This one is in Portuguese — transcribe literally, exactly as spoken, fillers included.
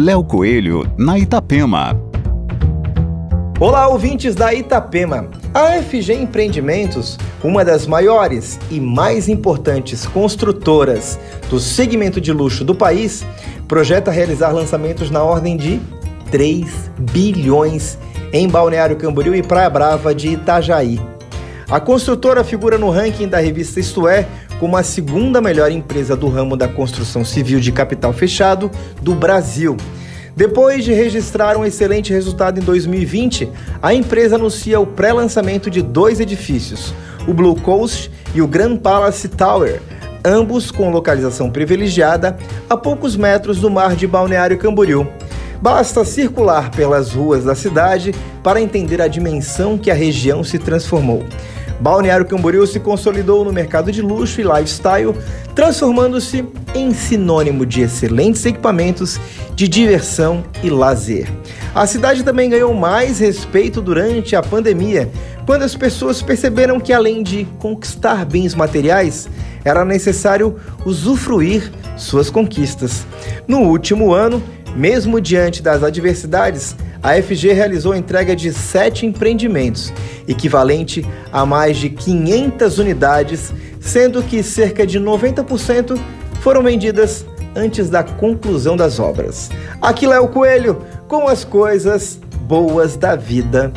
Léo Coelho, na Itapema. Olá, ouvintes da Itapema! A F G Empreendimentos, uma das maiores e mais importantes construtoras do segmento de luxo do país, projeta realizar lançamentos na ordem de três bilhões em Balneário Camboriú e Praia Brava de Itajaí. A construtora figura no ranking da revista Isto É como a segunda melhor empresa do ramo da construção civil de capital fechado do Brasil. Depois de registrar um excelente resultado em dois mil e vinte, a empresa anuncia o pré-lançamento de dois edifícios, o Blue Coast e o Grand Palace Tower, ambos com localização privilegiada a poucos metros do mar de Balneário Camboriú. Basta circular pelas ruas da cidade para entender a dimensão que a região se transformou. Balneário Camboriú se consolidou no mercado de luxo e lifestyle, transformando-se em sinônimo de excelentes equipamentos de diversão e lazer. A cidade também ganhou mais respeito durante a pandemia, quando as pessoas perceberam que, além de conquistar bens materiais, era necessário usufruir suas conquistas. No último ano, mesmo diante das adversidades, a F G realizou a entrega de sete empreendimentos, equivalente a mais de quinhentas unidades, sendo que cerca de noventa por cento foram vendidas antes da conclusão das obras. Aqui Léo Coelho, com as coisas boas da vida.